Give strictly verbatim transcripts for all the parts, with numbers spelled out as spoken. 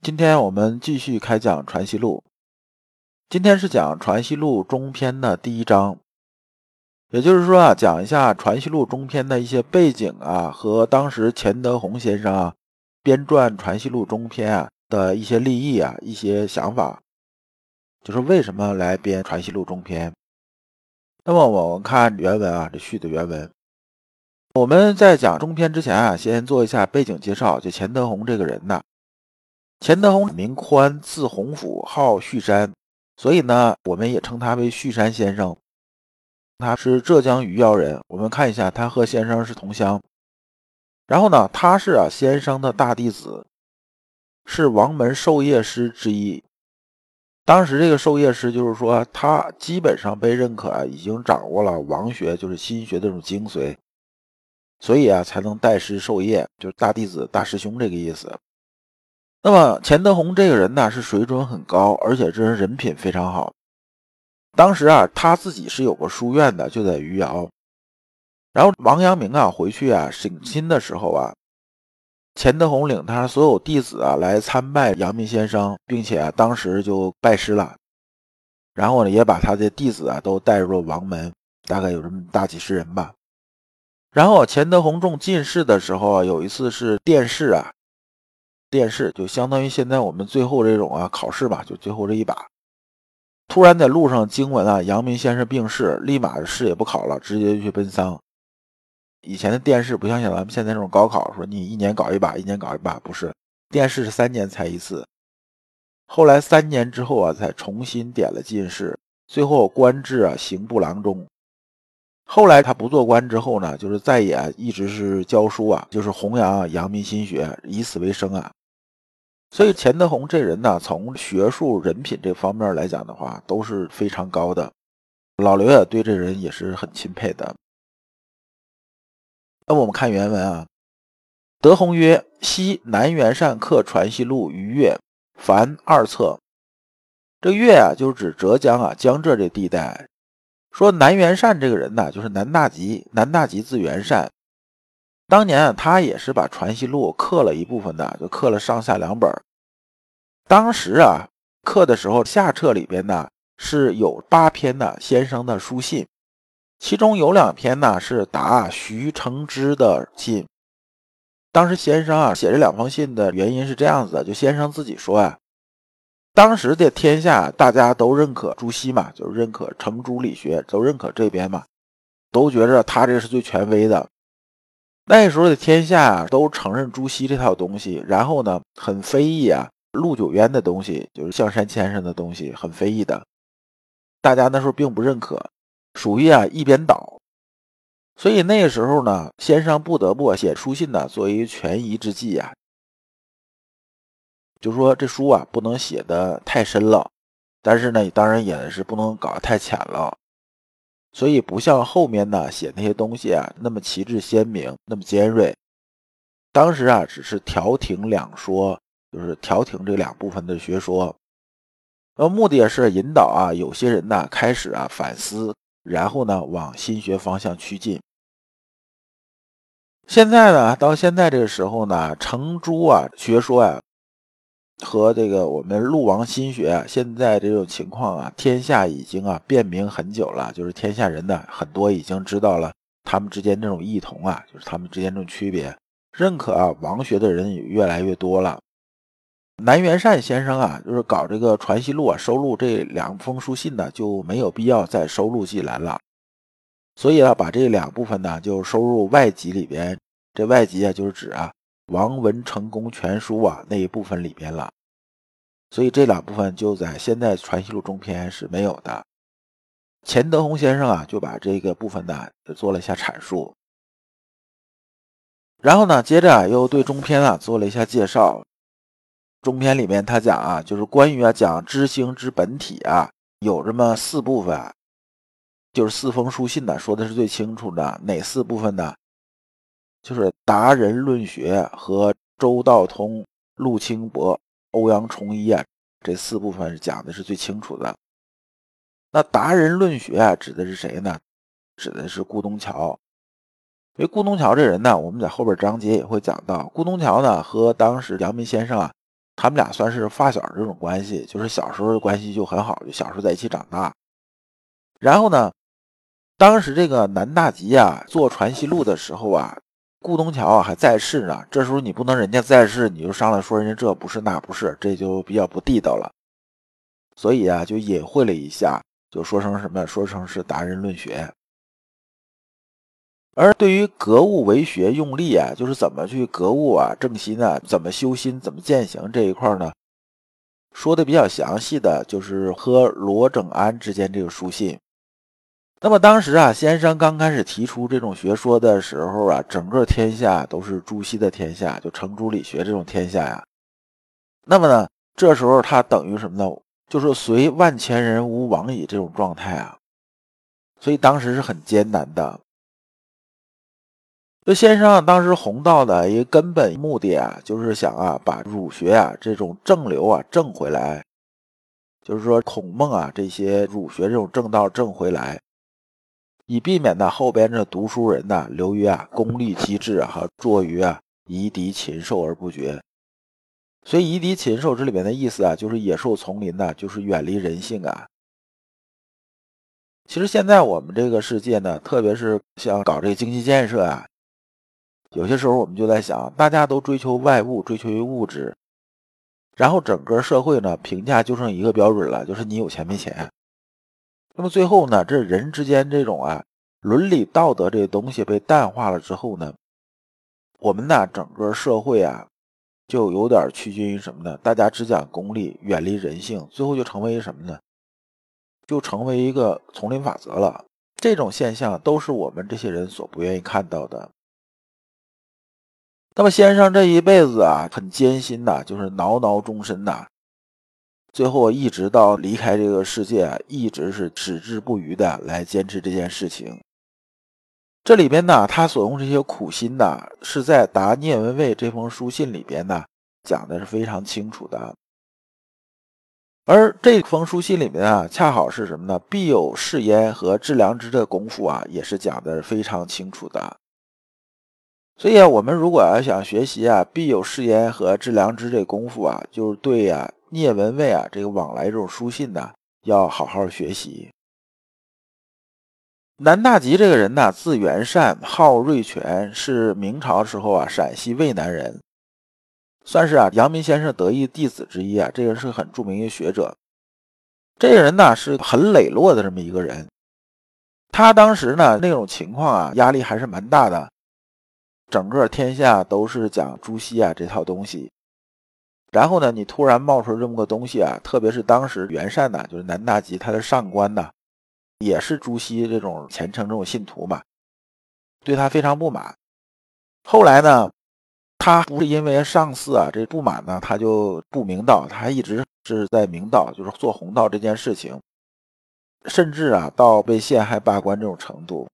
今天我们继续开讲传习录。今天是讲传习录中篇的第一章，也就是说啊，讲一下传习录中篇的一些背景啊，和当时钱德洪先生啊编撰传习录中篇啊的一些立意啊，一些想法，就是为什么来编传习录中篇。那么我们看原文啊，这序的原文。我们在讲中篇之前啊，先做一下背景介绍。就钱德洪这个人呢、啊，钱德洪名宽，字洪甫，号旭山。所以呢，我们也称他为旭山先生。他是浙江余姚人，我们看一下，他和先生是同乡。然后呢，他是啊先生的大弟子，是王门授业师之一。当时这个授业师就是说，他基本上被认可，已经掌握了王学，就是心学这种精髓，所以啊才能带师授业，就是大弟子、大师兄这个意思。那么钱德洪这个人呢，是水准很高，而且这人品非常好。当时啊他自己是有个书院的，就在余姚。然后王阳明啊回去啊省亲的时候啊，钱德洪领他所有弟子啊来参拜阳明先生，并且啊当时就拜师了。然后呢也把他的弟子啊都带入了王门，大概有这么大几十人吧。然后钱德洪中进士的时候啊，有一次是殿试啊，殿试就相当于现在我们最后这种啊考试吧，就最后这一把。突然在路上惊闻啊阳明先生病逝，立马试也不考了，直接就去奔丧。以前的殿试不像咱们现在这种高考，说你一年搞一把，一年搞一把，不是，殿试是三年才一次。后来三年之后啊才重新点了进士，最后官至啊刑部郎中。后来他不做官之后呢，就是再也一直是教书啊，就是弘扬、啊、阳明心学，以此为生啊。所以钱德洪这人呢，从学术人品这方面来讲的话，都是非常高的。老刘也对这人也是很钦佩的。那么我们看原文啊，德洪曰：“昔南园善刻传习录于越，凡二册。”这越啊，就是指浙江啊、江浙这地带。说南园善这个人呢、啊，就是南大吉，南大吉字园善。当年啊，他也是把传习录刻了一部分的，就刻了上下两本。当时啊，刻的时候下册里边呢是有八篇的先生的书信，其中有两篇呢是答徐承之的信。当时先生啊写这两封信的原因是这样子的，就先生自己说啊，当时的天下大家都认可朱熹嘛，就是认可程朱理学，都认可这边嘛，都觉着他这是最权威的。那时候的天下都承认朱熹这套东西，然后呢很非议啊陆九渊的东西，就是象山先生的东西，很非议的，大家那时候并不认可，属于啊一边倒。所以那时候呢先生不得不写书信呢作为权宜之计啊，就说这书啊不能写得太深了，但是呢当然也是不能搞得太浅了，所以不像后面呢写那些东西啊那么旗帜鲜明，那么尖锐。当时啊只是调停两说，就是调停这两部分的学说，而目的也是引导啊有些人呢开始啊反思，然后呢往心学方向趋近。现在呢到现在这个时候呢，程朱啊学说啊和这个我们陆王心学啊，现在这种情况啊，天下已经啊辨明很久了，就是天下人呢很多已经知道了他们之间这种异同啊，就是他们之间这种区别，认可啊王学的人也越来越多了。南园善先生啊，就是搞这个传习录啊，收录这两封书信呢就没有必要再收录进来了，所以啊把这两部分呢就收入外集里边。这外集啊就是指啊王文成功全书啊那一部分里边了，所以这两部分就在现在传习录中篇是没有的。钱德洪先生啊就把这个部分呢做了一下阐述，然后呢接着啊又对中篇啊做了一下介绍。中篇里面他讲啊，就是关于啊讲知行之本体啊，有这么四部分，就是四封书信呢说的是最清楚的。哪四部分呢？就是达人论学和周道通、陆清伯、欧阳崇一啊，这四部分讲的是最清楚的。那达人论学啊指的是谁呢？指的是顾东桥。因为顾东桥这人呢，我们在后边章节也会讲到，顾东桥呢和当时阳明先生啊，他们俩算是发小这种关系，就是小时候的关系就很好，就小时候在一起长大。然后呢，当时这个南大吉啊做传习录的时候啊，顾东桥啊还在世呢，这时候你不能人家在世你就上来说人家这不是那不是，这就比较不地道了。所以啊就隐晦了一下，就说成什么，说成是达人论学。而对于格物为学用力啊，就是怎么去格物啊、正心啊、怎么修心、怎么践行这一块呢，说的比较详细的就是和罗整安之间这个书信。那么当时啊，先生刚开始提出这种学说的时候啊，整个天下都是朱熹的天下，就程朱理学这种天下呀。那么呢，这时候他等于什么呢？就是随万千人无往矣这种状态啊。所以当时是很艰难的。这先生啊，当时弘道的一个根本目的啊，就是想啊，把儒学啊这种正流啊正回来，就是说孔孟啊这些儒学这种正道正回来。以避免呢后边这读书人呢流于啊功利机制和、啊、坐于啊夷狄禽兽而不绝。所以夷狄禽兽这里面的意思啊，就是野兽丛林呢、啊、就是远离人性啊。其实现在我们这个世界呢，特别是像搞这个经济建设啊，有些时候我们就在想，大家都追求外物，追求于物质，然后整个社会呢评价就剩一个标准了，就是你有钱没钱。那么最后呢，这人之间这种啊伦理道德这东西被淡化了之后呢，我们呢整个社会啊就有点趋近于什么呢？大家只讲功利，远离人性，最后就成为什么呢？就成为一个丛林法则了。这种现象都是我们这些人所不愿意看到的。那么先生这一辈子啊很艰辛呐、啊，就是挠挠终身呐、啊。最后一直到离开这个世界，一直是矢志不渝的来坚持这件事情。这里边呢，他所用这些苦心呢，是在答聂文蔚这封书信里边呢讲的是非常清楚的。而这封书信里面啊，恰好是什么呢？必有是焉和致良知的功夫啊，也是讲的是非常清楚的。所以啊，我们如果要想学习啊，必有是焉和致良知这功夫啊，就是对啊聂文蔚啊这个往来这种书信呢要好好学习。南大吉这个人呢，字元善，号瑞全，是明朝时候啊陕西渭南人，算是啊阳明先生得意弟子之一啊。这个人是很著名的学者，这个人呢是很磊落的这么一个人。他当时呢那种情况啊，压力还是蛮大的，整个天下都是讲朱熹啊这套东西，然后呢你突然冒出这么个东西啊，特别是当时元善呢、啊、就是南大吉他的上官呢、啊、也是朱熹这种虔诚这种信徒嘛，对他非常不满。后来呢，他不是因为上司啊这不满呢他就不明道，他还一直是在明道，就是做弘道这件事情，甚至啊到被陷害罢官这种程度。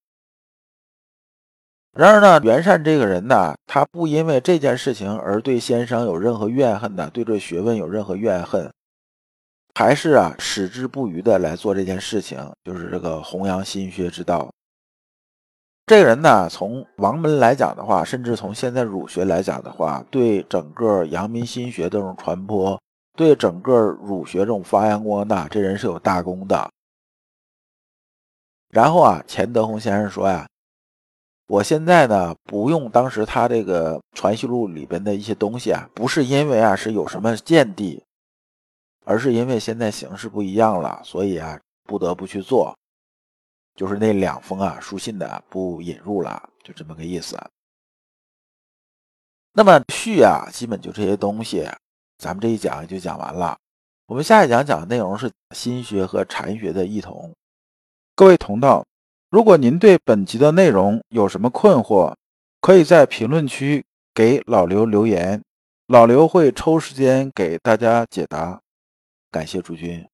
然而呢，元善这个人呢，他不因为这件事情而对先生有任何怨恨呢，对这学问有任何怨恨，还是啊矢志不渝的来做这件事情，就是这个弘扬心学之道。这个人呢，从王门来讲的话，甚至从现在儒学来讲的话，对整个阳明心学这种传播，对整个儒学这种发扬光大，这人是有大功的。然后啊，钱德洪先生说呀，我现在呢不用当时他这个传习录里边的一些东西啊，不是因为啊是有什么见地，而是因为现在形势不一样了，所以啊不得不去做，就是那两封啊书信的不引入了，就这么个意思。那么序啊基本就这些东西，咱们这一讲就讲完了。我们下一讲讲的内容是心学和禅学的异同。各位同道，如果您对本集的内容有什么困惑，可以在评论区给老刘留言。老刘会抽时间给大家解答。感谢诸君。